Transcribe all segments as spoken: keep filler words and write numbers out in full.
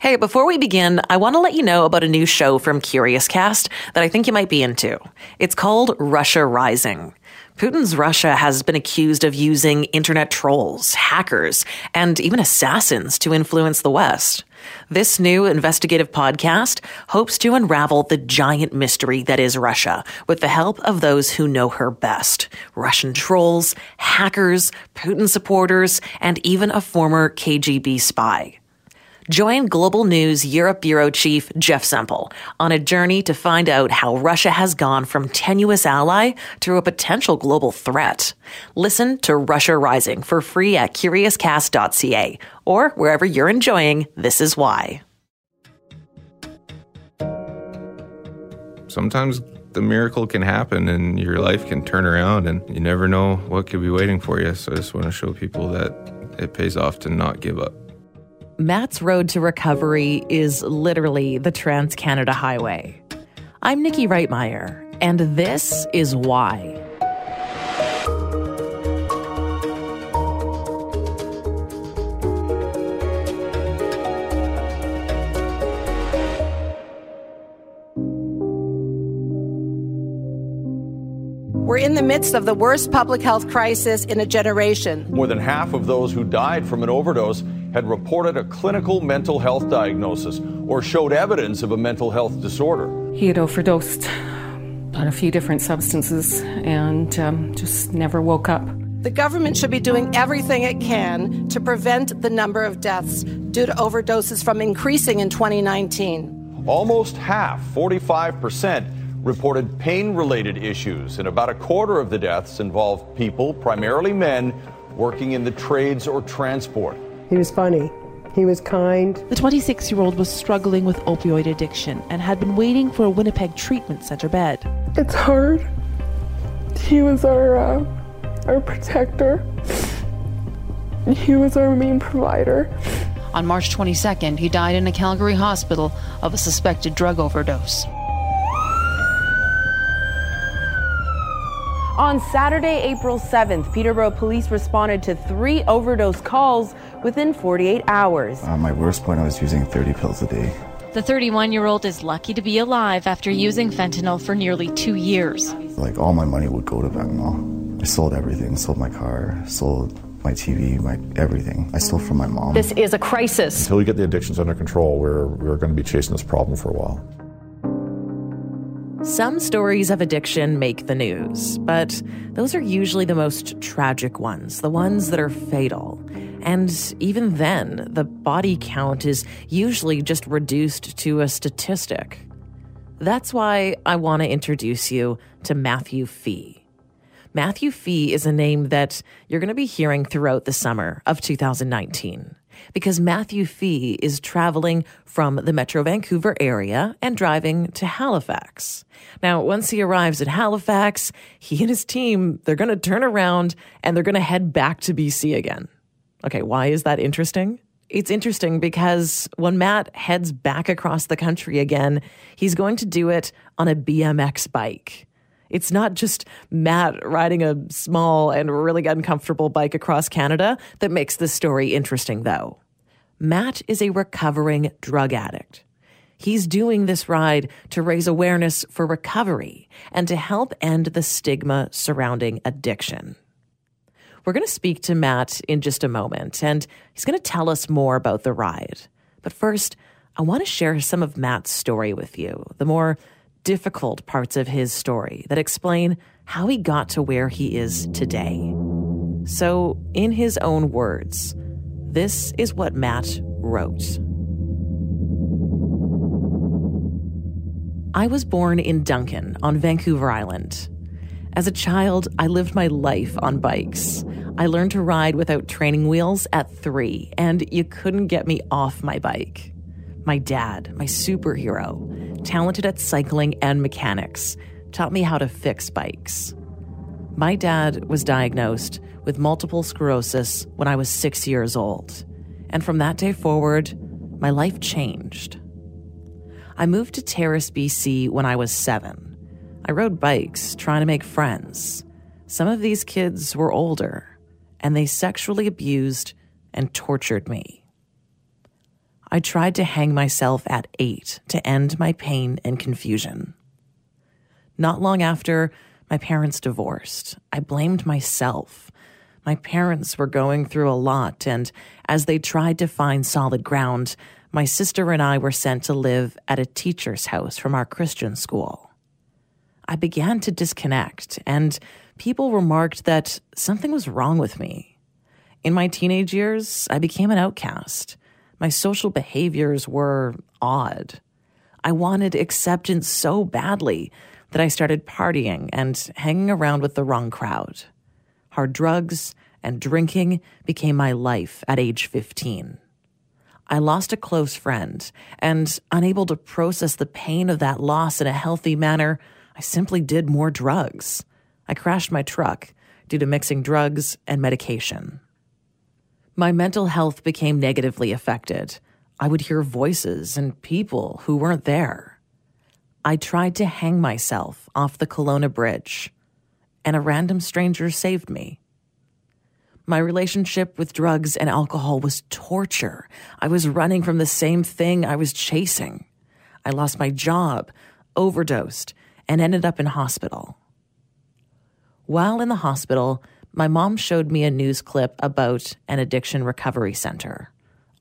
Hey, before we begin, I want to let you know about a new show from CuriousCast that I think you might be into. It's called Russia Rising. Putin's Russia has been accused of using internet trolls, hackers, and even assassins to influence the West. This new investigative podcast hopes to unravel the giant mystery that is Russia with the help of those who know her best. Russian trolls, hackers, Putin supporters, and even a former K G B spy. Join Global News Europe Bureau Chief Jeff Semple on a journey to find out how Russia has gone from tenuous ally to a potential global threat. Listen to Russia Rising for free at curious cast dot c a or wherever you're enjoying This Is Why. Sometimes the miracle can happen and your life can turn around and you never know what could be waiting for you. So I just want to show people that it pays off to not give up. Matt's road to recovery is literally the Trans-Canada Highway. I'm Nikki Reitmeier, and this is Why. We're in the midst of the worst public health crisis in a generation. More than half of those who died from an overdose had reported a clinical mental health diagnosis or showed evidence of a mental health disorder. He had overdosed on a few different substances and um, just never woke up. The government should be doing everything it can to prevent the number of deaths due to overdoses from increasing in twenty nineteen. Almost half, forty-five percent, reported pain-related issues, and about a quarter of the deaths involved people, primarily men, working in the trades or transport. He was funny. He was kind. The twenty-six-year-old was struggling with opioid addiction and had been waiting for a Winnipeg treatment center bed. It's hard. He was our uh, our protector. He was our main provider. On March twenty-second, he died in a Calgary hospital of a suspected drug overdose. On Saturday, April seventh, Peterborough police responded to three overdose calls within forty-eight hours. On my worst point, I was using thirty pills a day. The thirty-one-year-old is lucky to be alive after using fentanyl for nearly two years. Like, all my money would go to fentanyl. I sold everything, sold my car, sold my T V, my everything. I stole from my mom. This is a crisis. Until we get the addictions under control, we're, we're going to be chasing this problem for a while. Some stories of addiction make the news, but those are usually the most tragic ones, the ones that are fatal. And even then, the body count is usually just reduced to a statistic. That's why I want to introduce you to Matthew Fee. Matthew Fee is a name that you're going to be hearing throughout the summer of two thousand nineteen. Because Matthew Fee is traveling from the Metro Vancouver area and driving to Halifax. Now, once he arrives at Halifax, he and his team, they're going to turn around and they're going to head back to B C again. Okay, why is that interesting? It's interesting because when Matt heads back across the country again, he's going to do it on a B M X bike. It's not just Matt riding a small and really uncomfortable bike across Canada that makes this story interesting, though. Matt is a recovering drug addict. He's doing this ride to raise awareness for recovery and to help end the stigma surrounding addiction. We're going to speak to Matt in just a moment, and he's going to tell us more about the ride. But first, I want to share some of Matt's story with you, the more difficult parts of his story that explain how he got to where he is today. So, in his own words, this is what Matt wrote. I was born in Duncan on Vancouver Island. As a child, I lived my life on bikes. I learned to ride without training wheels at three, and you couldn't get me off my bike. My dad, my superhero, talented at cycling and mechanics, taught me how to fix bikes. My dad was diagnosed with multiple sclerosis when I was six years old, and from that day forward, my life changed. I moved to Terrace, B C when I was seven. I rode bikes, trying to make friends. Some of these kids were older, and they sexually abused and tortured me. I tried to hang myself at eight to end my pain and confusion. Not long after, my parents divorced. I blamed myself. My parents were going through a lot, and as they tried to find solid ground, my sister and I were sent to live at a teacher's house from our Christian school. I began to disconnect, and people remarked that something was wrong with me. In my teenage years, I became an outcast. My social behaviors were odd. I wanted acceptance so badly that I started partying and hanging around with the wrong crowd. Hard drugs and drinking became my life at age fifteen. I lost a close friend, and unable to process the pain of that loss in a healthy manner, I simply did more drugs. I crashed my truck due to mixing drugs and medication. My mental health became negatively affected. I would hear voices and people who weren't there. I tried to hang myself off the Kelowna Bridge, and a random stranger saved me. My relationship with drugs and alcohol was torture. I was running from the same thing I was chasing. I lost my job, overdosed, and ended up in hospital. While in the hospital, my mom showed me a news clip about an addiction recovery center.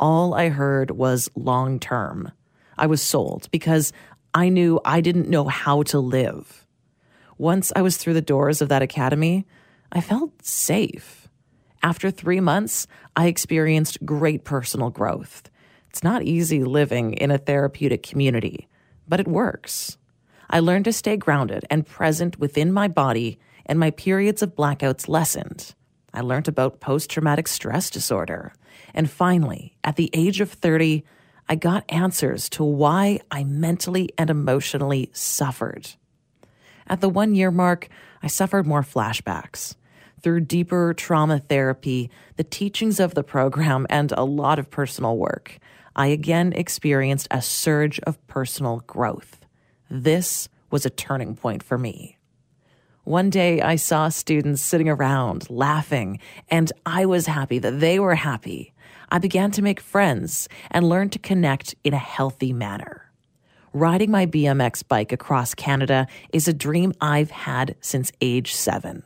All I heard was long term. I was sold because I knew I didn't know how to live. Once I was through the doors of that academy, I felt safe. After three months, I experienced great personal growth. It's not easy living in a therapeutic community, but it works. I learned to stay grounded and present within my body, and my periods of blackouts lessened. I learned about post-traumatic stress disorder. And finally, at the age of thirty, I got answers to why I mentally and emotionally suffered. At the one-year mark, I suffered more flashbacks. Through deeper trauma therapy, the teachings of the program, and a lot of personal work, I again experienced a surge of personal growth. This was a turning point for me. One day I saw students sitting around laughing, and I was happy that they were happy. I began to make friends and learn to connect in a healthy manner. Riding my B M X bike across Canada is a dream I've had since age seven.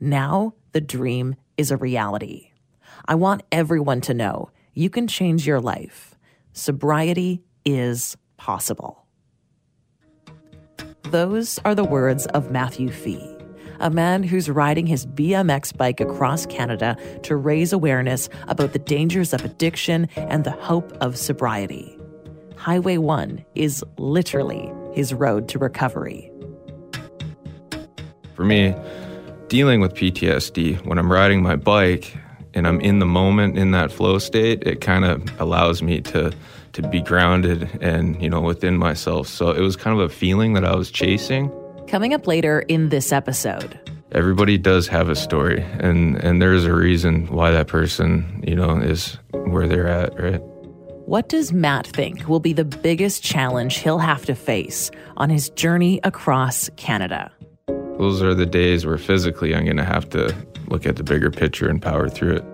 Now the dream is a reality. I want everyone to know you can change your life. Sobriety is possible. Those are the words of Matthew Fee, a man who's riding his B M X bike across Canada to raise awareness about the dangers of addiction and the hope of sobriety. Highway one is literally his road to recovery. For me, dealing with P T S D, when I'm riding my bike and I'm in the moment, in that flow state, it kind of allows me to to be grounded and, you know, within myself. So it was kind of a feeling that I was chasing. Coming up later in this episode. Everybody does have a story, and, and there's a reason why that person, you know, is where they're at, right? What does Matt think will be the biggest challenge he'll have to face on his journey across Canada? Those are the days where physically I'm going to have to look at the bigger picture and power through it.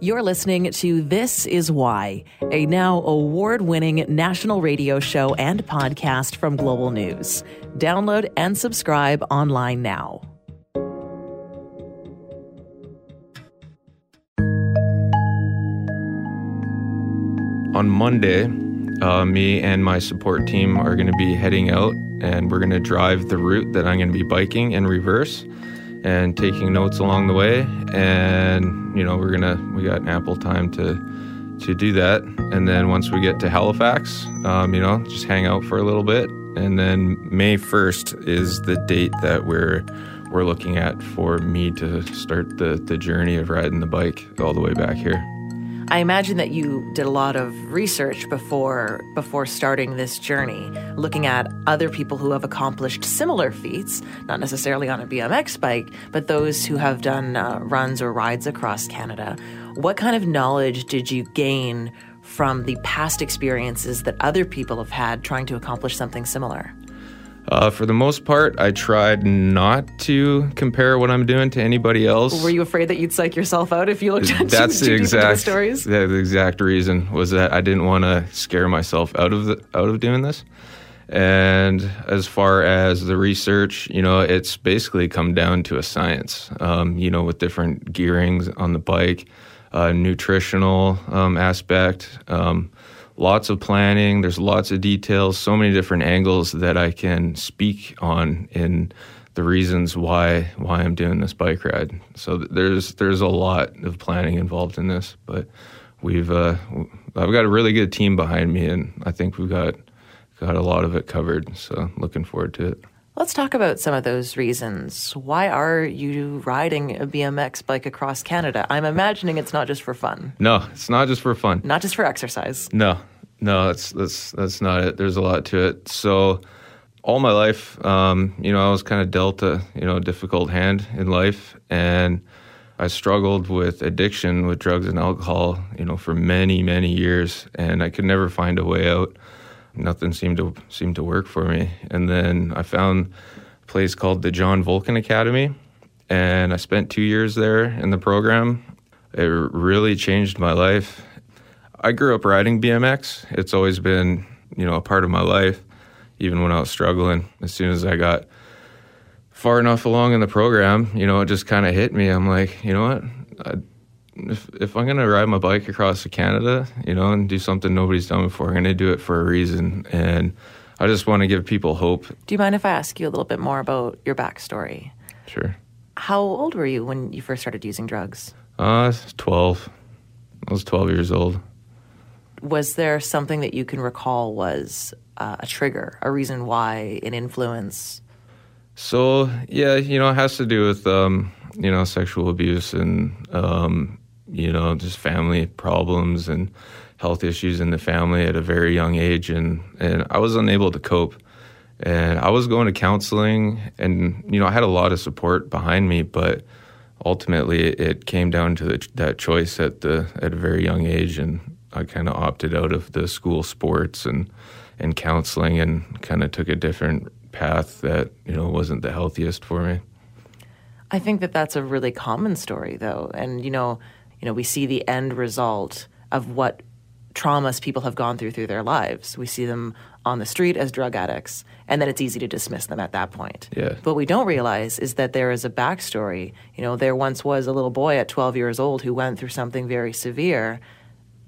You're listening to This Is Why, a now award-winning national radio show and podcast from Global News. Download and subscribe online now. On Monday, uh, me and my support team are going to be heading out, and we're going to drive the route that I'm going to be biking in reverse and taking notes along the way. And, you know, we're going to, we got ample time to to do that. And then once we get to Halifax, um, you know, just hang out for a little bit. And then May first is the date that we're we're looking at for me to start the, the journey of riding the bike all the way back here. I imagine that you did a lot of research before before starting this journey, looking at other people who have accomplished similar feats, not necessarily on a B M X bike, but those who have done uh, runs or rides across Canada. What kind of knowledge did you gain from the past experiences that other people have had trying to accomplish something similar? Uh, for the most part, I tried not to compare what I'm doing to anybody else. Were you afraid that you'd psych yourself out if you looked at That's too, the too exact stories? The, the exact reason was that I didn't want to scare myself out of the, out of doing this. And as far as the research, you know, it's basically come down to a science. Um, you know, with different gearings on the bike, uh, nutritional um, aspect. Um, Lots of planning, there's lots of details, so many different angles that I can speak on in the reasons why why I'm doing this bike ride. So there's there's a lot of planning involved in this, but we've uh, I've got a really good team behind me, and I think we've got got a lot of it covered, so looking forward to it. Let's talk about some of those reasons. Why are you riding a B M X bike across Canada? I'm imagining it's not just for fun. No, it's not just for fun. Not just for exercise. No, no, that's that's that's not it. There's a lot to it. So all my life, um, you know, I was kind of dealt a, you know, difficult hand in life. And I struggled with addiction, with drugs and alcohol, you know, for many, many years. And I could never find a way out. Nothing seemed to seemed to work for me. And then I found a place called the John Volken Academy, and I spent two years there in the program. It really changed my life. I grew up riding B M X. It's always been, you know, a part of my life, even when I was struggling. As soon as I got far enough along in the program, you know, it just kind of hit me. I'm like, you know what? I, If if I'm going to ride my bike across Canada, you know, and do something nobody's done before, I'm going to do it for a reason. And I just want to give people hope. Do you mind if I ask you a little bit more about your backstory? Sure. How old were you when you first started using drugs? Uh, I was twelve. I was twelve years old. Was there something that you can recall was uh, a trigger, a reason why, an influence? So, yeah, you know, it has to do with, um, you know, sexual abuse and... Um, you know, just family problems and health issues in the family at a very young age. And, and I was unable to cope. And I was going to counseling and, you know, I had a lot of support behind me. But ultimately, it came down to the, that choice at, the, at a very young age. And I kind of opted out of the school sports and, and counseling and kind of took a different path that, you know, wasn't the healthiest for me. I think that that's a really common story, though. And, you know... You know, we see the end result of what traumas people have gone through through their lives. We see them on the street as drug addicts, and then it's easy to dismiss them at that point. Yeah. What we don't realize is that there is a backstory. You know, there once was a little boy at twelve years old who went through something very severe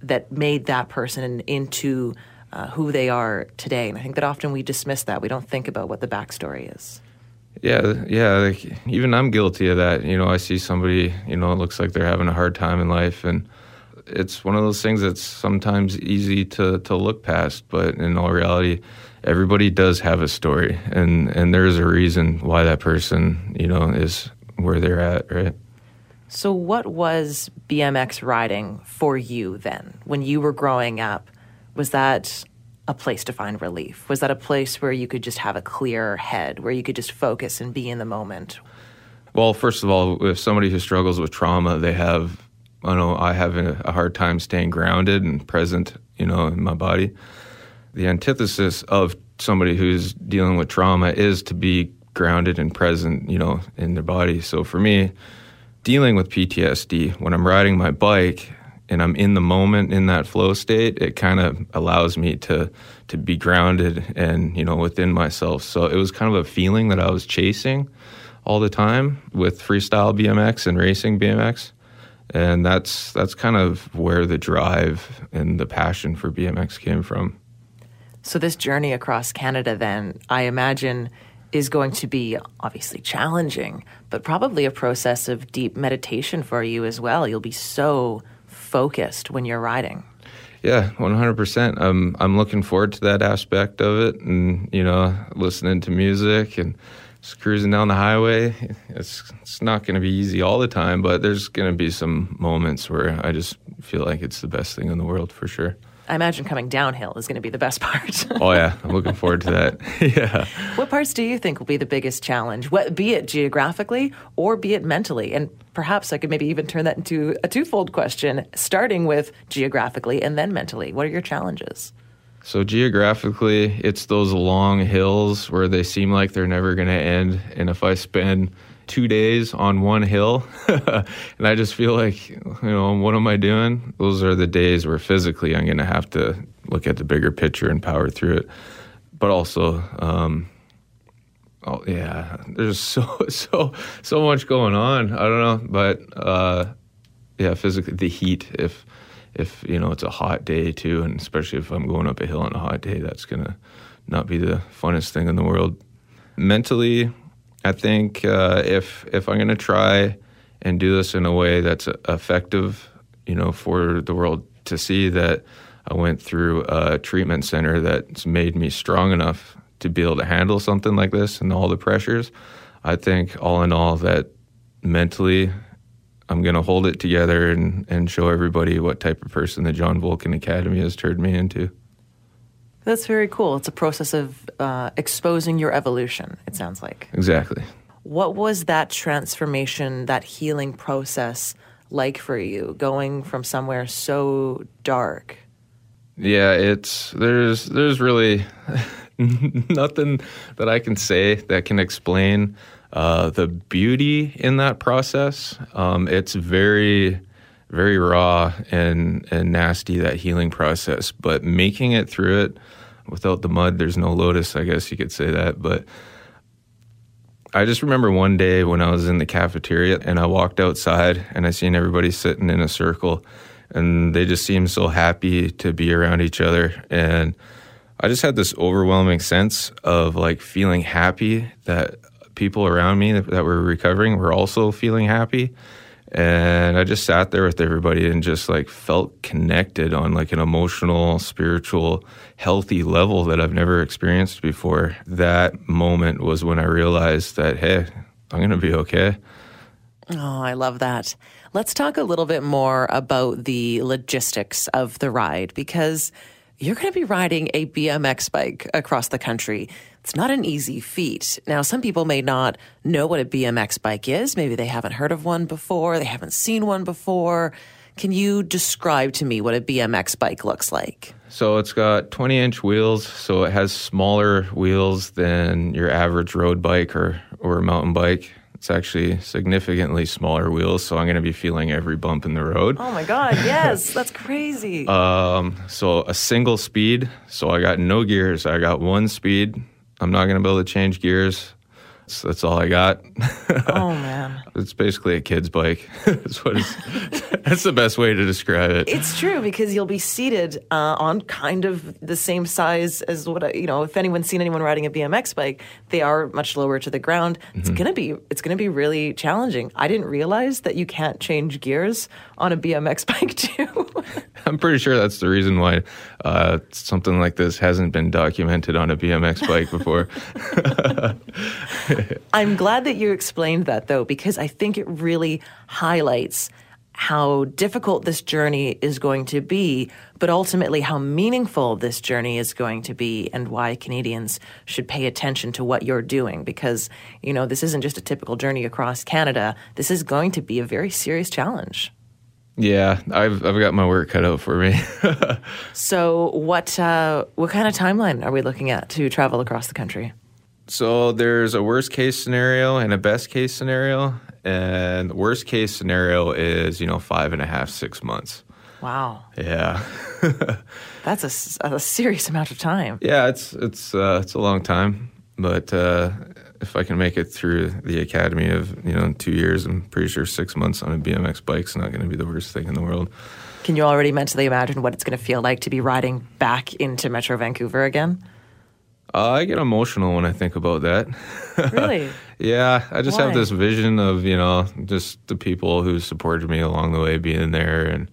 that made that person into uh, who they are today. And I think that often we dismiss that. We don't think about what the backstory is. Yeah, yeah. Like, even I'm guilty of that. You know, I see somebody, you know, it looks like they're having a hard time in life. And it's one of those things that's sometimes easy to, to look past. But in all reality, everybody does have a story. And, and there's a reason why that person, you know, is where they're at, right? So what was B M X riding for you then? When you were growing up, was that... a place to find relief? Was that a place where you could just have a clear head, where you could just focus and be in the moment? Well, first of all, if somebody who struggles with trauma, they have, I know I have a hard time staying grounded and present, you know, in my body. The antithesis of somebody who's dealing with trauma is to be grounded and present, you know, in their body. So for me, dealing with P T S D, when I'm riding my bike, and I'm in the moment, in that flow state, it kind of allows me to to be grounded and, you know, within myself. So it was kind of a feeling that I was chasing all the time with freestyle B M X and racing B M X. And that's that's kind of where the drive and the passion for B M X came from. So this journey across Canada then, I imagine, is going to be obviously challenging, but probably a process of deep meditation for you as well. You'll be so... focused when you're riding. Yeah, one hundred percent. I'm, I'm looking forward to that aspect of it and, you know, listening to music and just cruising down the highway. It's, it's not going to be easy all the time, but there's going to be some moments where I just feel like it's the best thing in the world for sure. I imagine coming downhill is going to be the best part. Oh, yeah. I'm looking forward to that. Yeah. What parts do you think will be the biggest challenge, what, be it geographically or be it mentally? And perhaps I could maybe even turn that into a twofold question, starting with geographically and then mentally. What are your challenges? So geographically, it's those long hills where they seem like they're never going to end. And if I spend two days on one hill and I just feel like, you know, what am I doing? Those are the days where physically I'm going to have to look at the bigger picture and power through it. But also, um, oh yeah, there's so, so, so much going on. I don't know, but uh, yeah, physically the heat, if, if, you know, it's a hot day too, and especially if I'm going up a hill on a hot day, that's going to not be the funnest thing in the world. Mentally, I think uh, if if I'm going to try and do this in a way that's effective, you know, for the world to see that I went through a treatment center that's made me strong enough to be able to handle something like this and all the pressures, I think all in all that mentally I'm going to hold it together and, and show everybody what type of person the John Volken Academy has turned me into. That's very cool. It's a process of uh, exposing your evolution, it sounds like. Exactly. What was that transformation, that healing process like for you, going from somewhere so dark? Yeah, it's there's there's really nothing that I can say that can explain uh, the beauty in that process. Um, it's very... very raw and, and nasty, that healing process. But making it through it, without the mud, there's no lotus, I guess you could say that. But I just remember one day when I was in the cafeteria and I walked outside and I seen everybody sitting in a circle and they just seemed so happy to be around each other. And I just had this overwhelming sense of like feeling happy that people around me that, that were recovering were also feeling happy. And I just sat there with everybody and just like felt connected on like an emotional, spiritual, healthy level that I've never experienced before. That moment was when I realized that, hey, I'm going to be okay. Oh, I love that. Let's talk a little bit more about the logistics of the ride, because you're going to be riding a B M X bike across the country. It's not an easy feat. Now, some people may not know what a B M X bike is. Maybe they haven't heard of one before. They haven't seen one before. Can you describe to me what a B M X bike looks like? So it's got twenty-inch wheels, so it has smaller wheels than your average road bike or, or mountain bike. It's actually significantly smaller wheels, so I'm going to be feeling every bump in the road. Oh, my God, yes. That's crazy. Um, so a single speed. So I got no gears. I got one speed. I'm not going to be able to change gears. So that's all I got. Oh, man. It's basically a kid's bike. That's, what it's, that's the best way to describe it. It's true, because you'll be seated uh, on kind of the same size as what, you know, if anyone's seen anyone riding a B M X bike, they are much lower to the ground. Mm-hmm. It's going to be it's going to be really challenging. I didn't realize that you can't change gears on a B M X bike, too. I'm pretty sure that's the reason why uh, something like this hasn't been documented on a B M X bike before. I'm glad that you explained that, though, because I think it really highlights how difficult this journey is going to be, but ultimately how meaningful this journey is going to be, and why Canadians should pay attention to what you're doing. Because, you know, this isn't just a typical journey across Canada. This is going to be a very serious challenge. Yeah, I've I've got my work cut out for me. So what uh, what kind of timeline are we looking at to travel across the country? So there's a worst case scenario and a best case scenario. And the worst case scenario is, you know, five and a half, six months. Wow. Yeah. That's a, a serious amount of time. Yeah, it's it's uh, it's a long time. But uh, if I can make it through the academy of, you know, two years, I'm pretty sure six months on a B M X bike's not going to be the worst thing in the world. Can you already mentally imagine what it's going to feel like to be riding back into Metro Vancouver again? Uh, I get emotional when I think about that. Really? Yeah, I just Why? have this vision of, you know, just the people who supported me along the way being there, and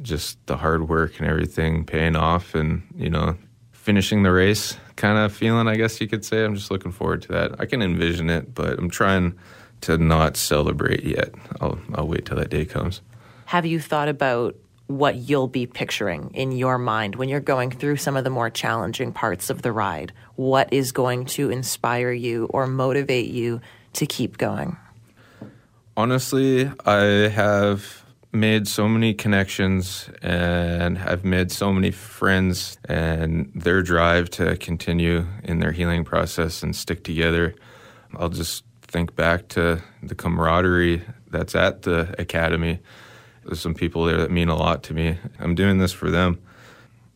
just the hard work and everything paying off, and, you know, finishing the race kind of feeling, I guess you could say. I'm just looking forward to that. I can envision it, but I'm trying to not celebrate yet. I'll, I'll wait till that day comes. Have you thought about what you'll be picturing in your mind when you're going through some of the more challenging parts of the ride? What is going to inspire you or motivate you to keep going? Honestly, I have made so many connections, and I've made so many friends, and their drive to continue in their healing process and stick together. I'll just think back to the camaraderie that's at the academy. There's some people there that mean a lot to me. I'm doing this for them.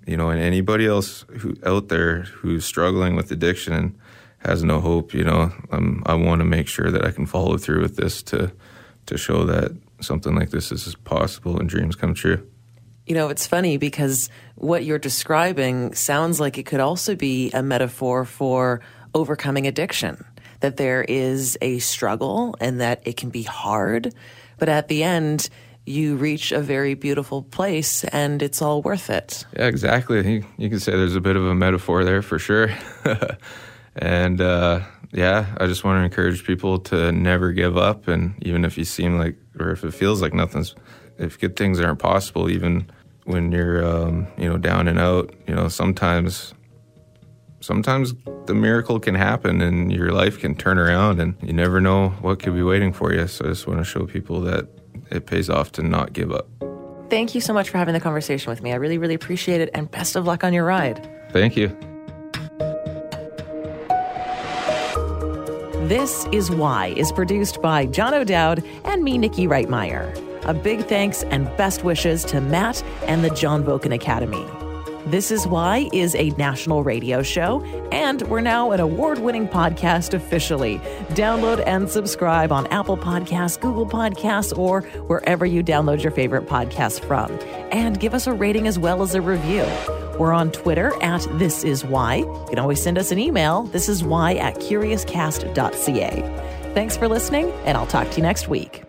You know, and anybody else who out there who's struggling with addiction and has no hope, you know, I'm, I want to make sure that I can follow through with this to to show that something like this is possible and dreams come true. You know, it's funny because what you're describing sounds like it could also be a metaphor for overcoming addiction, that there is a struggle and that it can be hard, but at the end, you reach a very beautiful place and it's all worth it. Yeah, exactly. You, you can say there's a bit of a metaphor there for sure. And uh, yeah, I just want to encourage people to never give up. And even if you seem like, or if it feels like nothing's, if good things aren't possible, even when you're, um, you know, down and out, you know, sometimes, sometimes the miracle can happen and your life can turn around and you never know what could be waiting for you. So I just want to show people that it pays off to not give up. Thank you so much for having the conversation with me. I really, really appreciate it. And best of luck on your ride. Thank you. This Is Why is produced by John O'Dowd and me, Nikki Reitmeier. A big thanks and best wishes to Matt and the John Volken Academy. This Is Why is a national radio show, and we're now an award-winning podcast officially. Download and subscribe on Apple Podcasts, Google Podcasts, or wherever you download your favorite podcast from. And give us a rating as well as a review. We're on Twitter at This Is Why. You can always send us an email, thisiswhy at curiouscast dot c a. Thanks for listening, and I'll talk to you next week.